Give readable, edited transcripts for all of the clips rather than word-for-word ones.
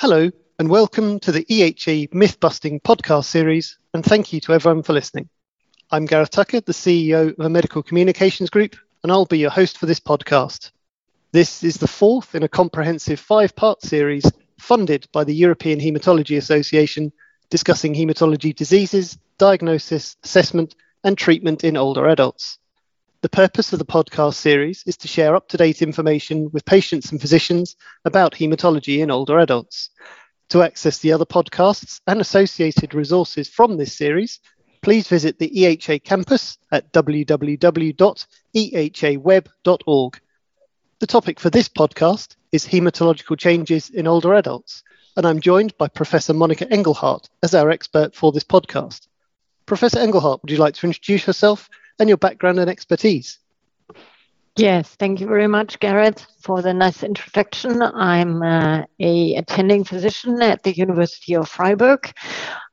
Hello and welcome to the EHA myth-busting podcast series, and thank you to everyone for listening. I'm Gareth Tucker, the CEO of the Medical Communications Group, and I'll be your host for this podcast. This is the fourth in a comprehensive five-part series funded by the European Hematology Association, discussing hematology diseases, diagnosis, assessment and treatment in older adults. The purpose of the podcast series is to share up-to-date information with patients and physicians about haematology in older adults. To access the other podcasts and associated resources from this series, please visit the EHA Campus at www.ehaweb.org. The topic for this podcast is haematological changes in older adults, and I'm joined by Professor Monica Engelhardt as our expert for this podcast. Professor Engelhardt, would you like to introduce yourself and your background and expertise? Yes, thank you very much, Gareth, for the nice introduction. I'm an attending physician at the University of Freiburg.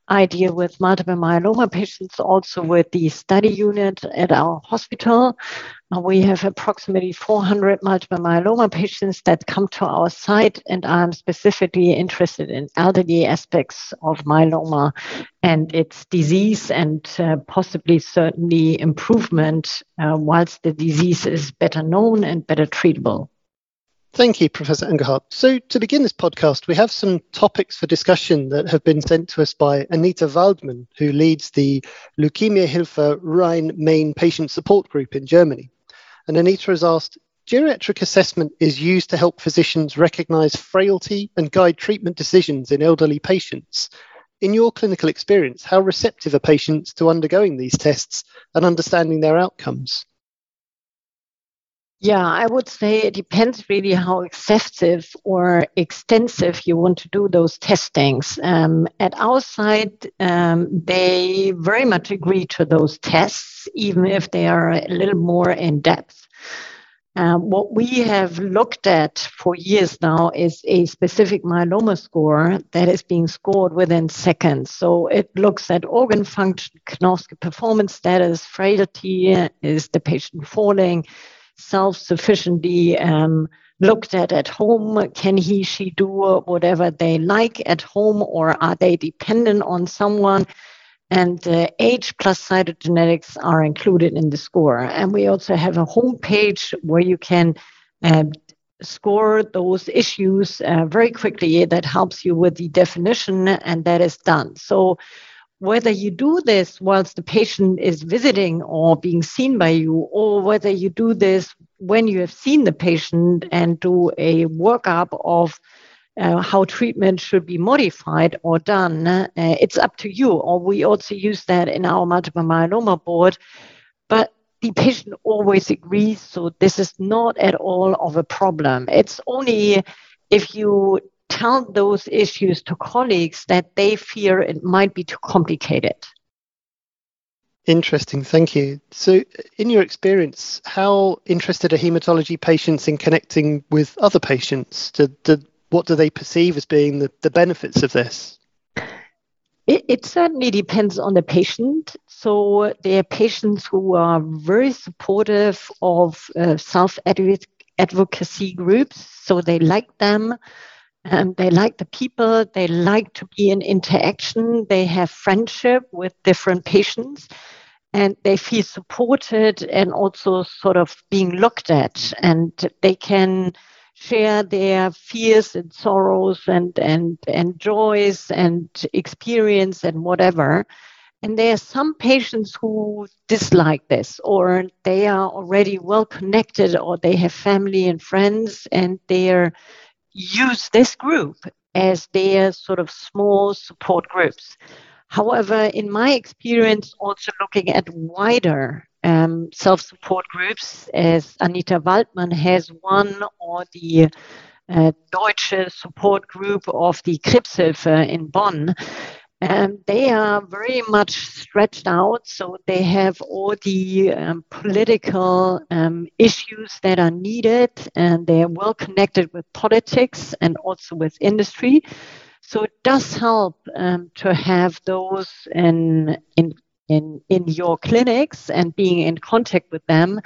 I deal with multiple myeloma patients, also with the study unit at our hospital. We have approximately 400 multiple myeloma patients that come to our site, and I'm specifically interested in elderly aspects of myeloma and its disease and possibly improvement whilst the disease is better known and better treatable. Thank you, Professor Engelhardt. So to begin this podcast, we have some topics for discussion that have been sent to us by Anita Waldmann, who leads the Leukemia Hilfe Rhein-Main patient support group in Germany. And Anita has asked, geriatric assessment is used to help physicians recognize frailty and guide treatment decisions in elderly patients. In your clinical experience, how receptive are patients to undergoing these tests and understanding their outcomes? Yeah, I would say it depends really how excessive or extensive you want to do those testings. At our site, they very much agree to those tests, even if they are a little more in depth. What we have looked at for years now is a specific myeloma score that is being scored within seconds. So it looks at organ function, Karnofsky performance status, frailty, is the patient falling, self-sufficiently looked at home, can he, she do whatever they like at home, or are they dependent on someone? And age plus cytogenetics are included in the score. And we also have a homepage where you can score those issues very quickly. That helps you with the definition, and that is done. So whether you do this whilst the patient is visiting or being seen by you, or whether you do this when you have seen the patient and do a workup of how treatment should be modified or done, it's up to you. Or we also use that in our multiple myeloma board. But the patient always agrees, so this is not at all of a problem. It's only if you tell those issues to colleagues that they fear it might be too complicated. Interesting, thank you. So in your experience, how interested are haematology patients in connecting with other patients? What do they perceive as being the benefits of this? It certainly depends on the patient. So there are patients who are very supportive of self-advocacy groups, so they like them. They like the people, they like to be in interaction, they have friendship with different patients, and they feel supported and also sort of being looked at. And they can share their fears and sorrows and joys and experience and whatever. And there are some patients who dislike this, or they are already well connected, or they have family and friends, and they're use this group as their sort of small support groups. However, in my experience, also looking at wider self-support groups, as Anita Waldmann has one, or the Deutsche support group of the Krebshilfe in Bonn, they are very much stretched out, so they have all the political issues that are needed, and they are well connected with politics and also with industry. So it does help to have those in your clinics and being in contact with them,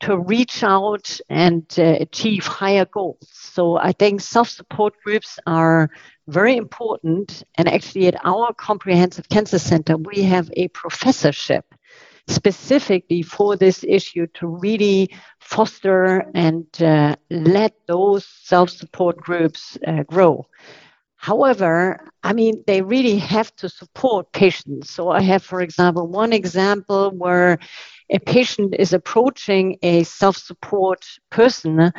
to reach out and achieve higher goals. So I think self-support groups are very important. And actually at our comprehensive cancer center, we have a professorship specifically for this issue to really foster and let those self-support groups grow. However, I mean, they really have to support patients. So I have, for example, one example where a patient is approaching a self-support person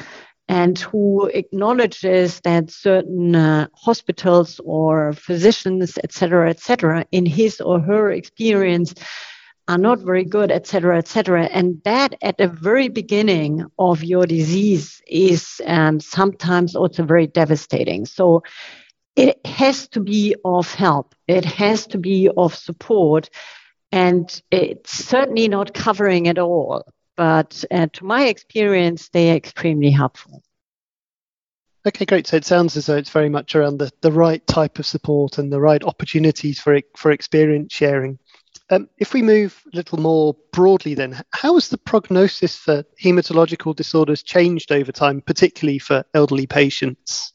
and who acknowledges that certain hospitals or physicians, et cetera, in his or her experience are not very good, et cetera, et cetera. And that at the very beginning of your disease is sometimes also very devastating. So it has to be of help. It has to be of support. And it's certainly not covering at all. But to my experience, they are extremely helpful. Okay, great. So it sounds as though it's very much around the right type of support and the right opportunities for experience sharing. If we move a little more broadly then, how has the prognosis for hematological disorders changed over time, particularly for elderly patients?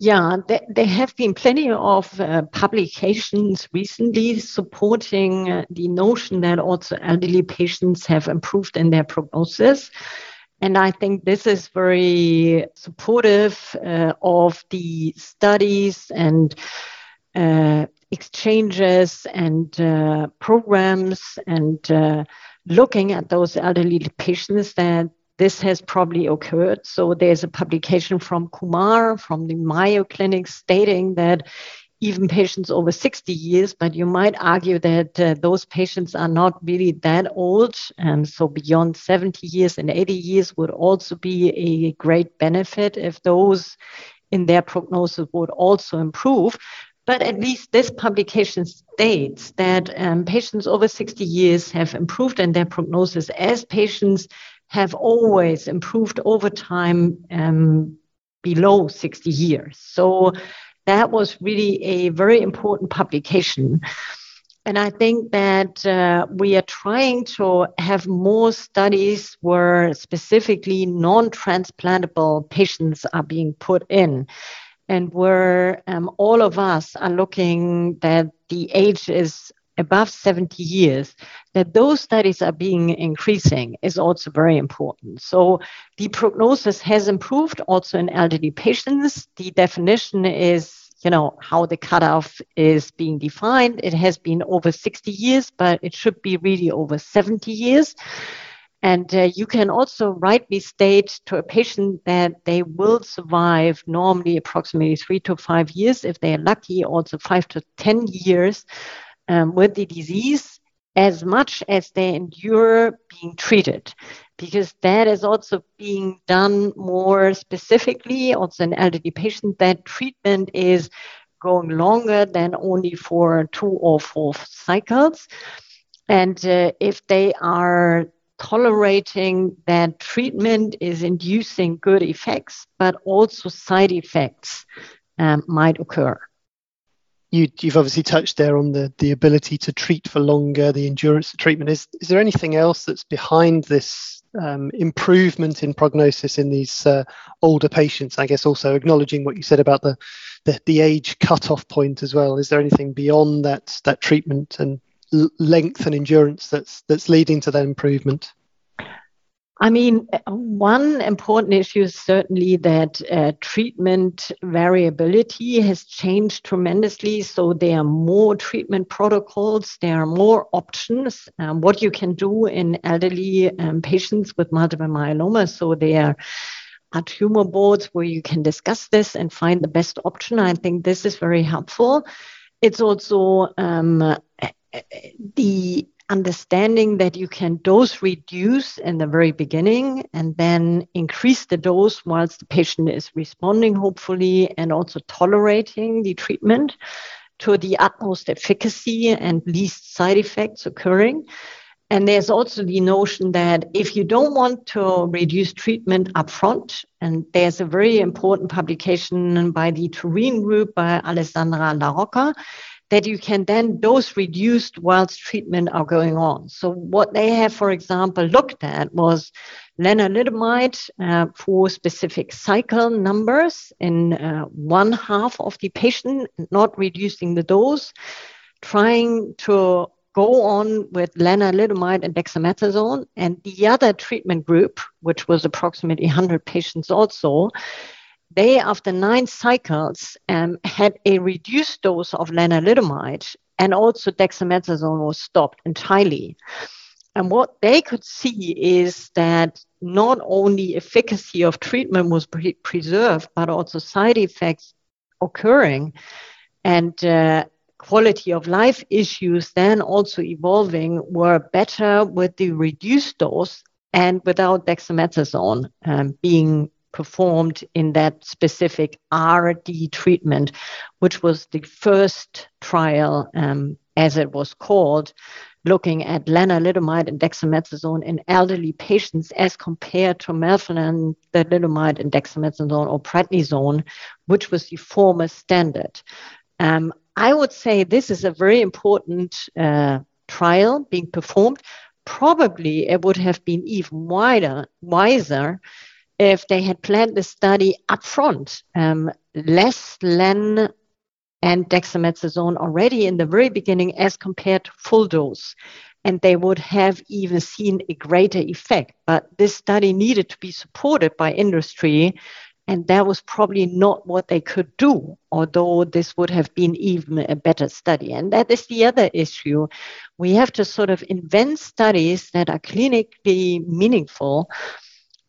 Yeah, there have been plenty of publications recently supporting the notion that also elderly patients have improved in their prognosis. And I think this is very supportive of the studies and exchanges and programs and looking at those elderly patients that this has probably occurred. So there's a publication from Kumar from the Mayo Clinic stating that even patients over 60 years, but you might argue that those patients are not really that old. So beyond 70 years and 80 years would also be a great benefit if those in their prognosis would also improve. But at least this publication states that patients over 60 years have improved in their prognosis as patients have always improved over time below 60 years. So that was really a very important publication. And I think that we are trying to have more studies where specifically non-transplantable patients are being put in. And where all of us are looking that the age is above 70 years, that those studies are being increasing is also very important. So the prognosis has improved also in elderly patients. The definition is, you know, how the cutoff is being defined. It has been over 60 years, but it should be really over 70 years. And you can also rightly state to a patient that they will survive normally approximately 3 to 5 years, if they are lucky, also 5 to 10 years with the disease, as much as they endure being treated. Because that is also being done more specifically, also in elderly patients, that treatment is going longer than only for 2 or 4 cycles. And if they are tolerating that treatment is inducing good effects, but also side effects might occur. You've obviously touched there on the ability to treat for longer, the endurance of treatment. Is there anything else that's behind this improvement in prognosis in these older patients? I guess also acknowledging what you said about the age cutoff point as well. Is there anything beyond that treatment and length and endurance that's leading to that improvement? I mean, one important issue is certainly that treatment variability has changed tremendously. So there are more treatment protocols, there are more options, what you can do in elderly patients with multiple myeloma. So there are tumor boards where you can discuss this and find the best option. I think this is very helpful. It's also the understanding that you can dose reduce in the very beginning and then increase the dose whilst the patient is responding, hopefully, and also tolerating the treatment to the utmost efficacy and least side effects occurring. And there's also the notion that if you don't want to reduce treatment upfront, and there's a very important publication by the Turin Group by Alessandra Larocca, that you can then dose reduced whilst treatment are going on. So what they have, for example, looked at was lenalidomide for specific cycle numbers in one half of the patient, not reducing the dose, trying to go on with lenalidomide and dexamethasone. And the other treatment group, which was approximately 100 patients also, they, after 9 cycles, had a reduced dose of lenalidomide, and also dexamethasone was stopped entirely. And what they could see is that not only efficacy of treatment was preserved, but also side effects occurring and quality of life issues then also evolving were better with the reduced dose and without dexamethasone being performed in that specific RD treatment, which was the first trial, as it was called, looking at lenalidomide and dexamethasone in elderly patients as compared to melphalan, thalidomide, and dexamethasone or prednisone, which was the former standard. I would say this is a very important trial being performed. Probably it would have been even wiser if they had planned the study upfront, less len and dexamethasone already in the very beginning as compared to full dose, and they would have even seen a greater effect. But this study needed to be supported by industry, and that was probably not what they could do, although this would have been even a better study. And that is the other issue. We have to sort of invent studies that are clinically meaningful,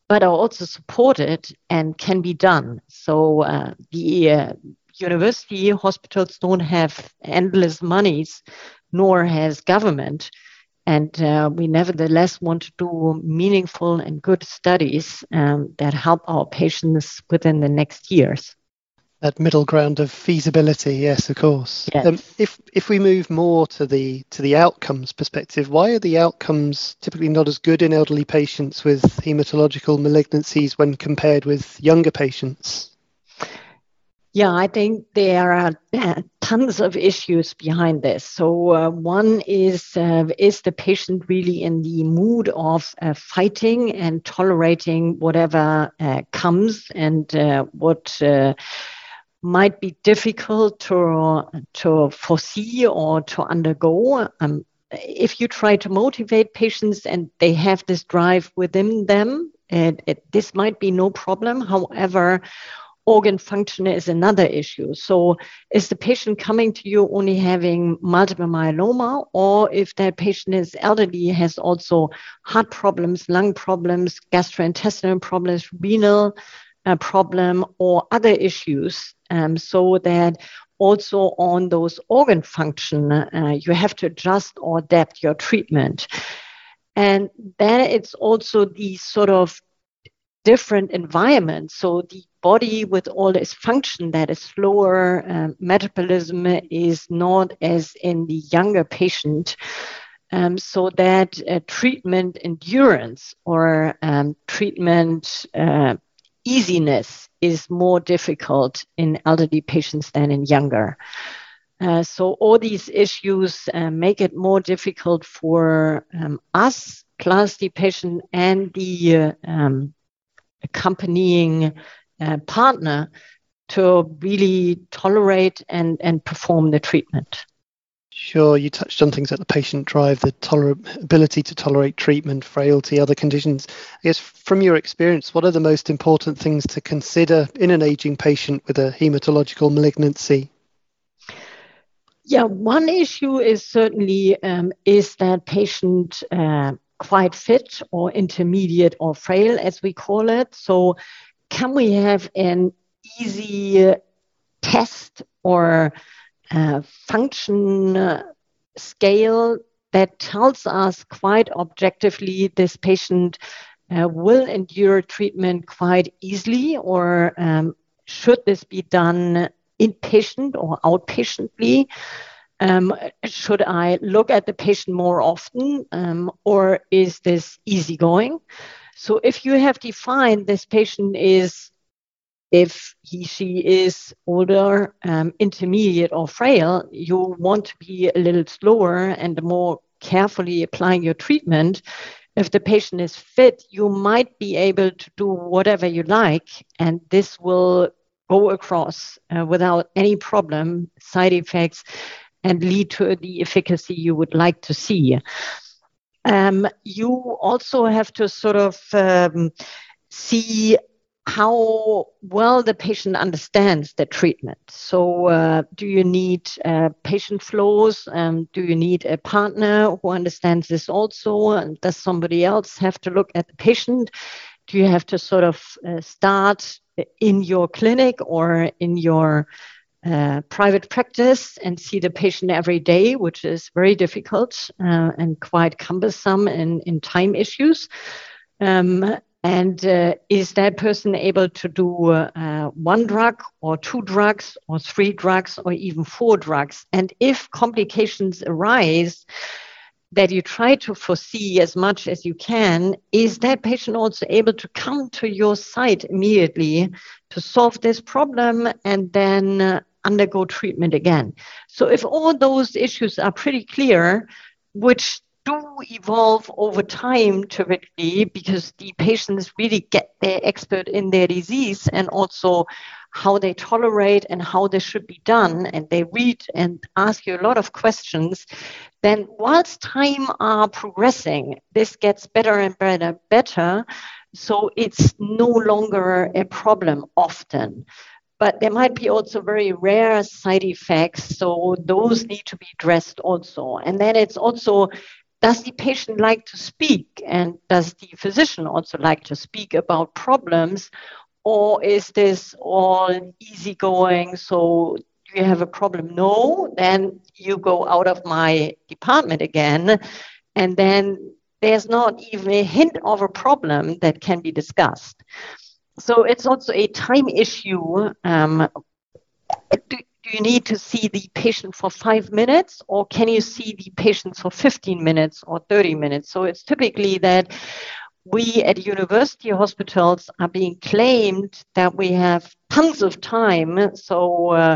but are also supported and can be done. So the university hospitals don't have endless monies, nor has government. And we nevertheless want to do meaningful and good studies that help our patients within the next years. That middle ground of feasibility, yes, of course. Yes. If we move more to the outcomes perspective, why are the outcomes typically not as good in elderly patients with hematological malignancies when compared with younger patients? Yeah, I think there are tons of issues behind this. So one is the patient really in the mood of fighting and tolerating whatever comes, and what might be difficult to foresee or to undergo. If you try to motivate patients and they have this drive within them, this might be no problem. However, organ function is another issue. So is the patient coming to you only having multiple myeloma, or if that patient is elderly, has also heart problems, lung problems, gastrointestinal problems, renal problem, or other issues, so that also on those organ function, you have to adjust or adapt your treatment. And then it's also the sort of different environment. So the body with all its function that is slower, metabolism is not as in the younger patient, so that treatment endurance or treatment easiness is more difficult in elderly patients than in younger. So all these issues make it more difficult for us, plus the patient and the accompanying partner to really tolerate and perform the treatment. Sure, you touched on things like the patient drive, the ability to tolerate treatment, frailty, other conditions. I guess from your experience, what are the most important things to consider in an aging patient with a hematological malignancy? Yeah, one issue is certainly is that patient quite fit or intermediate or frail, as we call it. So can we have an easy test or function scale that tells us quite objectively this patient will endure treatment quite easily, or should this be done inpatient or outpatiently? Should I look at the patient more often, or is this easygoing? So if you have defined this patient is If she is older, intermediate or frail, you want to be a little slower and more carefully applying your treatment. If the patient is fit, you might be able to do whatever you like, and this will go across without any problem, side effects, and lead to the efficacy you would like to see. You also have to sort of see how well the patient understands the treatment. So do you need patient flows? Do you need a partner who understands this also? And does somebody else have to look at the patient? Do you have to sort of start in your clinic or in your private practice and see the patient every day, which is very difficult and quite cumbersome in time issues? And is that person able to do one drug or two drugs or three drugs or even four drugs? And if complications arise that you try to foresee as much as you can, is that patient also able to come to your site immediately to solve this problem and then undergo treatment again? So if all those issues are pretty clear, which do evolve over time typically because the patients really get their expert in their disease and also how they tolerate and how this should be done, and they read and ask you a lot of questions, then whilst time are progressing, this gets better and better, so it's no longer a problem often. But there might be also very rare side effects, so those need to be addressed also. And then it's also, does the patient like to speak? And does the physician also like to speak about problems? Or is this all easygoing? So do you have a problem? No, then you go out of my department again. And then there's not even a hint of a problem that can be discussed. So it's also a time issue. Do you need to see the patient for 5 minutes, or can you see the patient for 15 minutes or 30 minutes? So it's typically that we at university hospitals are being claimed that we have tons of time. So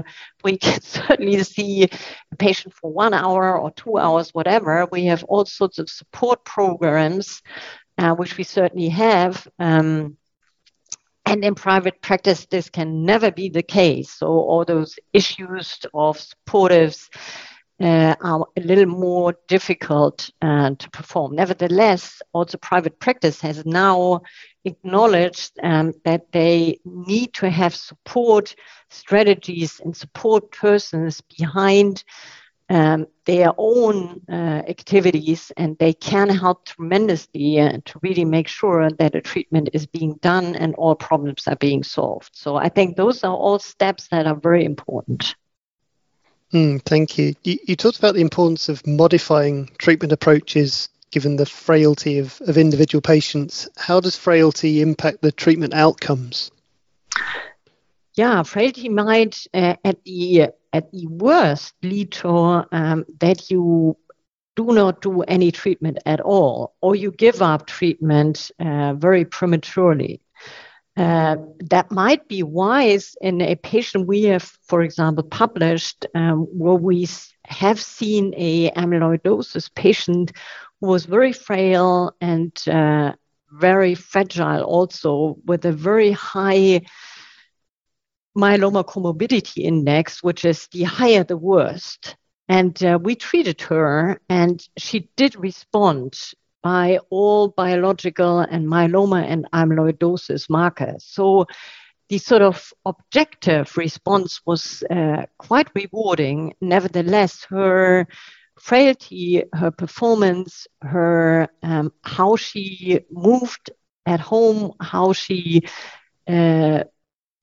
we can certainly see a patient for 1 hour or 2 hours, whatever. We have all sorts of support programs, which we certainly have. And in private practice, this can never be the case. So all those issues of supportives are a little more difficult to perform. Nevertheless, also private practice has now acknowledged that they need to have support strategies and support persons behind their own activities, and they can help tremendously to really make sure that a treatment is being done and all problems are being solved. So I think those are all steps that are very important. Thank you. You talked about the importance of modifying treatment approaches given the frailty of individual patients. How does frailty impact the treatment outcomes? Yeah, frailty might, at the worst, lead to that you do not do any treatment at all, or you give up treatment very prematurely. That might be wise in a patient we have, for example, published where we have seen a amyloidosis patient who was very frail and very fragile also, with a very high myeloma comorbidity index, which is the higher the worst. And we treated her, and she did respond by all biological and myeloma and amyloidosis markers. So the sort of objective response was quite rewarding. Nevertheless, her frailty, her performance, her how she moved at home, how she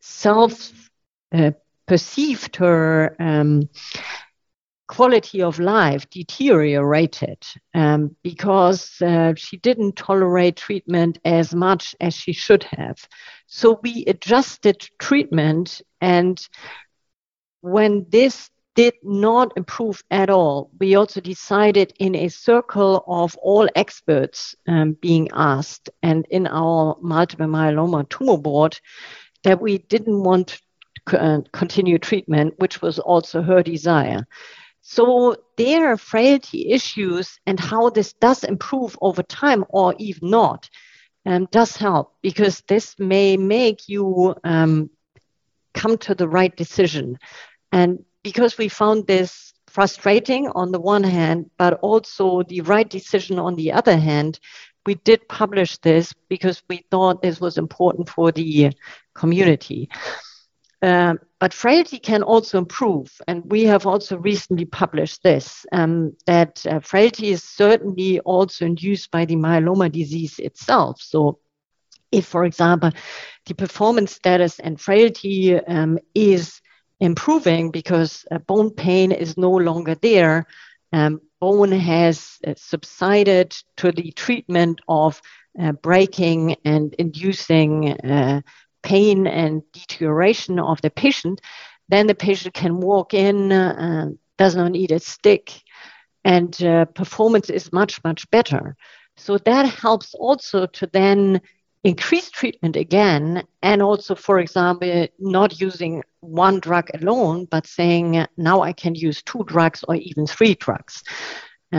self-perceived her quality of life deteriorated because she didn't tolerate treatment as much as she should have. So we adjusted treatment, and when this did not improve at all, we also decided in a circle of all experts being asked and in our multiple myeloma tumor board that we didn't want to continue treatment, which was also her desire. So there are frailty issues, and how this does improve over time or even not does help, because this may make you come to the right decision. And because we found this frustrating on the one hand, but also the right decision on the other hand, we did publish this because we thought this was important for the community. But frailty can also improve, and we have also recently published this, that frailty is certainly also induced by the myeloma disease itself. So if, for example, the performance status and frailty is improving because bone pain is no longer there, bone has subsided to the treatment of breaking and inducing pain and deterioration of the patient, then the patient can walk in, does not need a stick, and performance is much, much better. So that helps also to then increase treatment again, and also, for example, not using one drug alone, but saying, now I can use 2 drugs or even 3 drugs.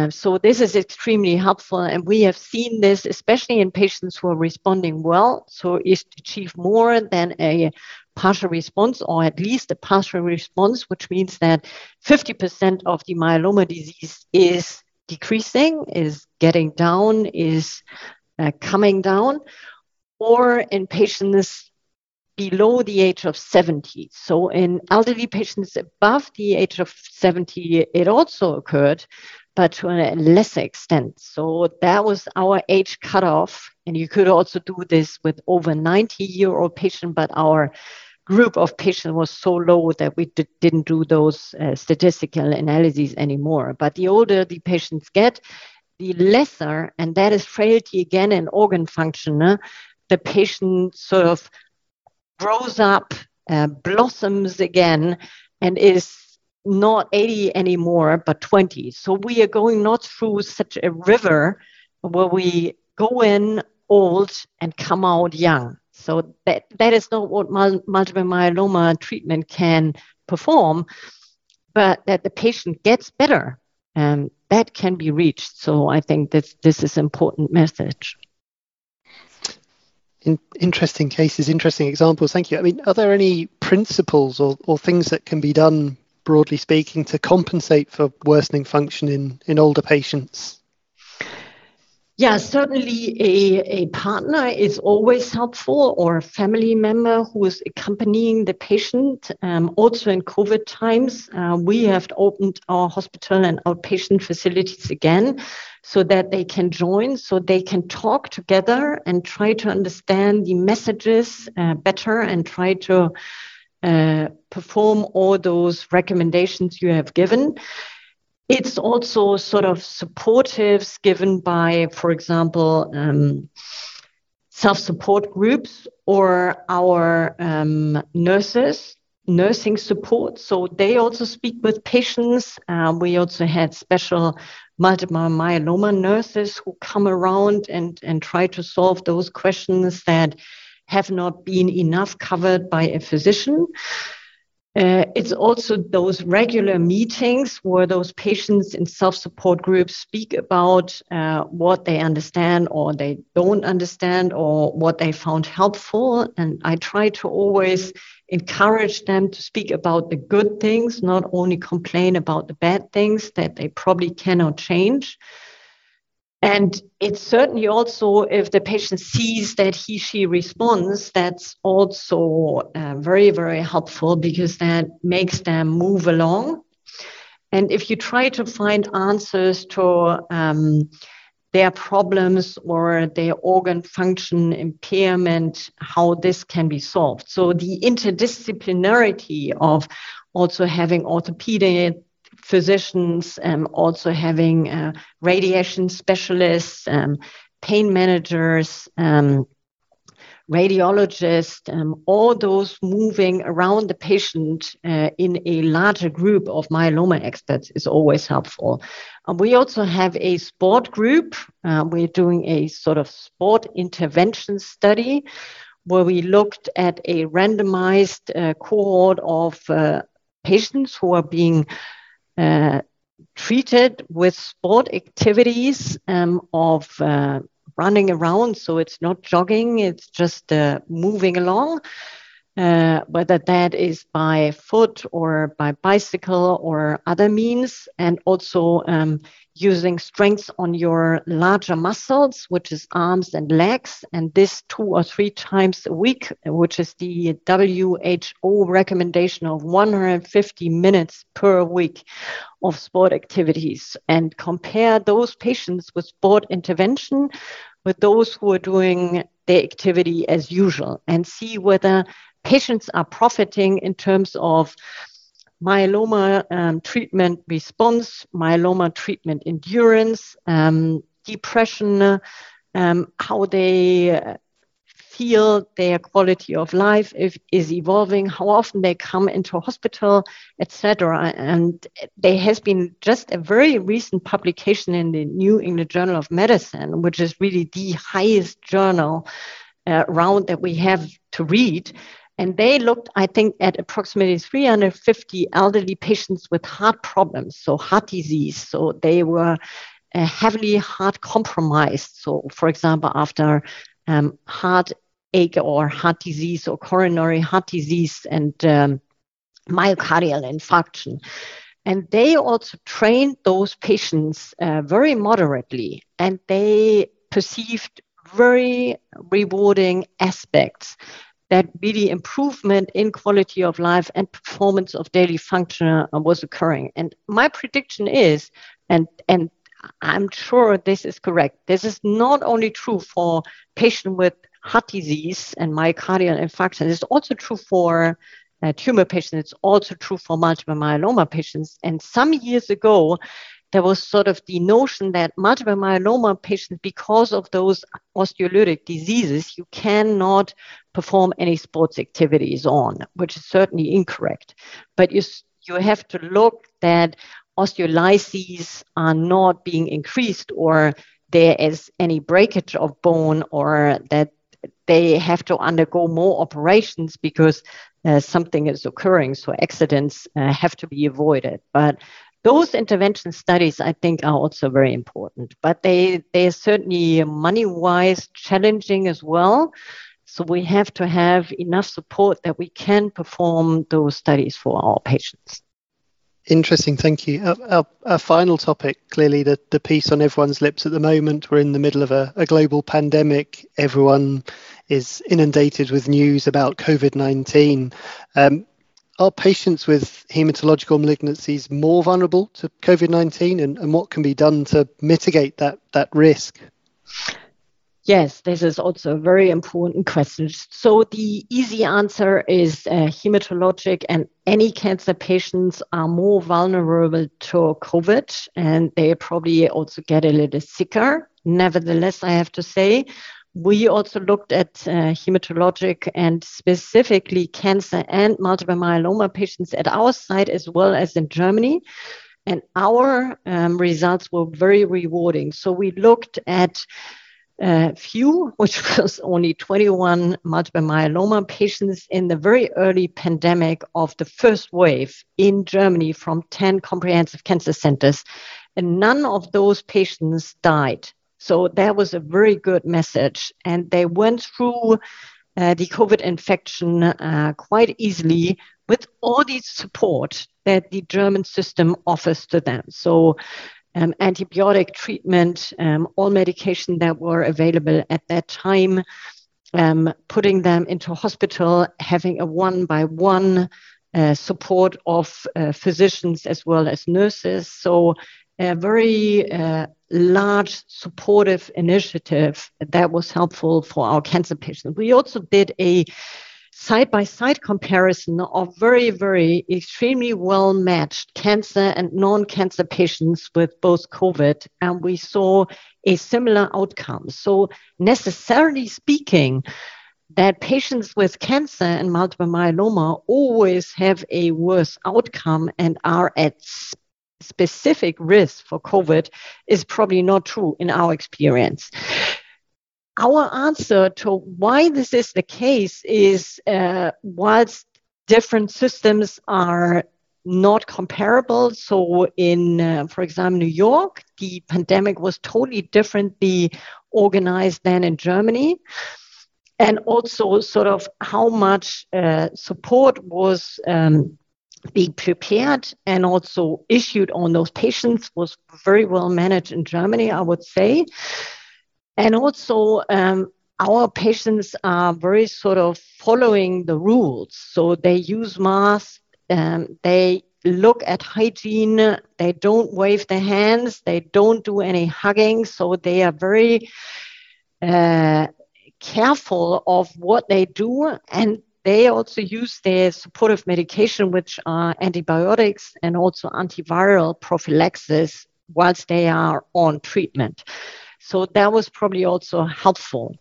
So this is extremely helpful, and we have seen this, especially in patients who are responding well, so is to achieve more than a partial response, or at least a partial response, which means that 50% of the myeloma disease is decreasing, is getting down, is coming down, or in patients below the age of 70. So in elderly patients above the age of 70, it also occurred, but to a lesser extent. So that was our age cutoff. And you could also do this with over 90-year-old patient, but our group of patients was so low that we didn't do those statistical analyses anymore. But the older the patients get, the lesser, and that is frailty again in organ function. The patient sort of grows up, blossoms again, and is not 80 anymore, but 20. So we are going not through such a river where we go in old and come out young. So that is not what multiple myeloma treatment can perform, but that the patient gets better, that can be reached. So I think that this is an important message. Interesting cases, interesting examples. Thank you. I mean, are there any principles or things that can be done, broadly speaking, to compensate for worsening function in older patients? Yeah, certainly a partner is always helpful, or a family member who is accompanying the patient. Also in COVID times, we have opened our hospital and outpatient facilities again so that they can join, so they can talk together and try to understand the messages better and try to perform all those recommendations you have given. It's also sort of supportives given by, for example, self-support groups or our nurses, nursing support. So they also speak with patients. We also had special multiple myeloma nurses who come around and try to solve those questions that have not been enough covered by a physician. It's also those regular meetings where those patients in self-support groups speak about what they understand or they don't understand or what they found helpful. And I try to always encourage them to speak about the good things, not only complain about the bad things that they probably cannot change. And it's certainly also, if the patient sees that he, she responds, that's also very, very helpful, because that makes them move along. And if you try to find answers to their problems or their organ function impairment, how this can be solved. So the interdisciplinarity of also having orthopedic physicians, also having radiation specialists, pain managers, radiologists, all those moving around the patient in a larger group of myeloma experts is always helpful. We also have a sport group. We're doing a sort of sport intervention study where we looked at a randomized cohort of patients who are being treated with sport activities of running around. So it's not jogging, it's just moving along, whether that is by foot or by bicycle or other means, and also using strength on your larger muscles, which is arms and legs, and this 2 or 3 times a week, which is the WHO recommendation of 150 minutes per week of sport activities, and compare those patients with sport intervention with those who are doing their activity as usual, and see whether patients are profiting in terms of myeloma treatment response, myeloma treatment endurance, depression, how they feel, their quality of life is evolving, how often they come into hospital, etc. And there has been just a very recent publication in the New England Journal of Medicine, which is really the highest journal around that we have to read. And they looked, I think, at approximately 350 elderly patients with heart problems, so heart disease. So they were heavily heart compromised. So, for example, after heartache or heart disease or coronary heart disease and myocardial infarction. And they also trained those patients very moderately, and they perceived very rewarding aspects that really improvement in quality of life and performance of daily function was occurring. And my prediction is, and I'm sure this is correct, this is not only true for patients with heart disease and myocardial infarction, it's also true for tumor patients, it's also true for multiple myeloma patients. And some years ago, there was sort of the notion that multiple myeloma patients, because of those osteolytic diseases, you cannot perform any sports activities on, which is certainly incorrect. But you have to look that osteolyses are not being increased, or there is any breakage of bone, or that they have to undergo more operations because something is occurring. So accidents have to be avoided. But those intervention studies, I think, are also very important, but they are certainly money-wise challenging as well. So we have to have enough support that we can perform those studies for our patients. Interesting, thank you. Our final topic, clearly the piece on everyone's lips at the moment. We're in the middle of a global pandemic. Everyone is inundated with news about COVID-19. Are patients with hematological malignancies more vulnerable to COVID-19, and what can be done to mitigate that risk? Yes, this is also a very important question. So the easy answer is hematologic and any cancer patients are more vulnerable to COVID, and they probably also get a little sicker. Nevertheless, I have to say, we also looked at hematologic and specifically cancer and multiple myeloma patients at our site as well as in Germany. And our results were very rewarding. So we looked at few, which was only 21 multiple myeloma patients in the very early pandemic of the first wave in Germany from 10 comprehensive cancer centers. And none of those patients died. So that was a very good message. And they went through the COVID infection quite easily with all the support that the German system offers to them. So antibiotic treatment, all medication that were available at that time, putting them into hospital, having a one-by-one support of physicians as well as nurses. So a very large supportive initiative that was helpful for our cancer patients. We also did a side-by-side comparison of very, very extremely well-matched cancer and non-cancer patients with both COVID, and we saw a similar outcome. So necessarily speaking, that patients with cancer and multiple myeloma always have a worse outcome and are at specific risk for COVID is probably not true in our experience. our answer to why this is the case is whilst different systems are not comparable. So in, for example, New York, the pandemic was totally differently organized than in Germany. And also sort of how much support was being prepared and also issued on those patients was very well managed in Germany, I would say. And also our patients are very sort of following the rules. So they use masks, they look at hygiene, they don't wave their hands, they don't do any hugging. So they are very careful of what they do, and they also use their supportive medication, which are antibiotics and also antiviral prophylaxis whilst they are on treatment. So that was probably also helpful.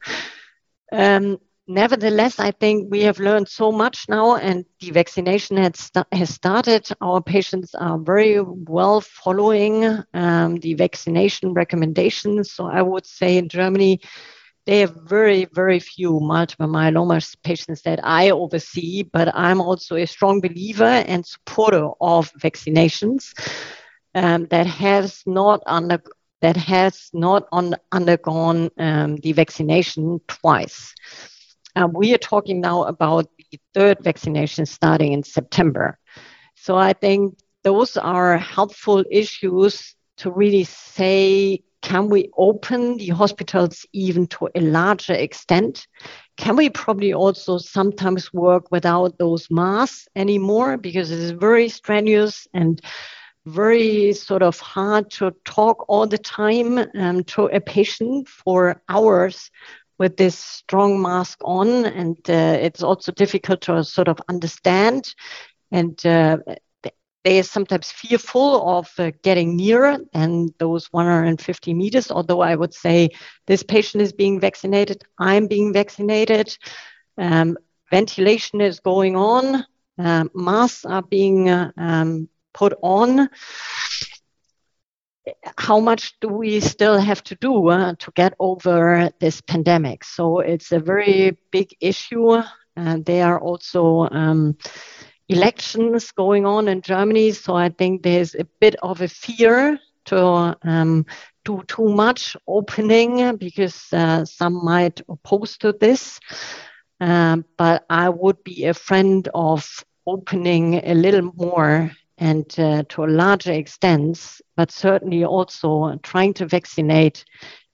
Nevertheless, I think we have learned so much now, and the vaccination has started. Our patients are very well following the vaccination recommendations. So I would say in Germany, they have very, very few multiple myeloma patients that I oversee, but I'm also a strong believer and supporter of vaccinations that has not undergone the vaccination twice. We are talking now about the third vaccination starting in September. So I think those are helpful issues to really say, can we open the hospitals even to a larger extent? Can we probably also sometimes work without those masks anymore? Because it is very strenuous and very sort of hard to talk all the time to a patient for hours with this strong mask on. And it's also difficult to sort of understand. And they are sometimes fearful of getting nearer than those 150 meters, although I would say this patient is being vaccinated, I'm being vaccinated, ventilation is going on, masks are being put on. How much do we still have to do to get over this pandemic? So it's a very big issue, and they are also elections going on in Germany. So I think there's a bit of a fear to do too much opening because some might oppose to this. But I would be a friend of opening a little more and to a larger extent, but certainly also trying to vaccinate,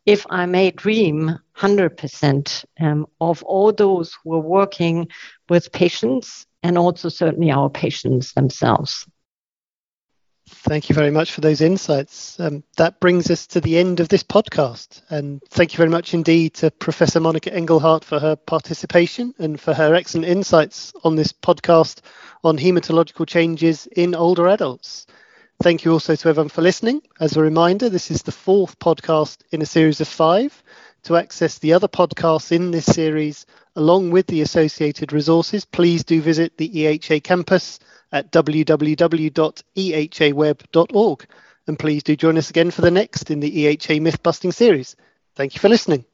if I may dream, 100% of all those who are working with patients and also certainly our patients themselves. Thank you very much for those insights. That brings us to the end of this podcast. And thank you very much indeed to Professor Monica Engelhardt for her participation and for her excellent insights on this podcast on hematological changes in older adults. Thank you also to everyone for listening. As a reminder, this is the fourth podcast in a series of 5. To access the other podcasts in this series, along with the associated resources, please do visit the EHA campus at www.ehaweb.org. And please do join us again for the next in the EHA myth-busting series. Thank you for listening.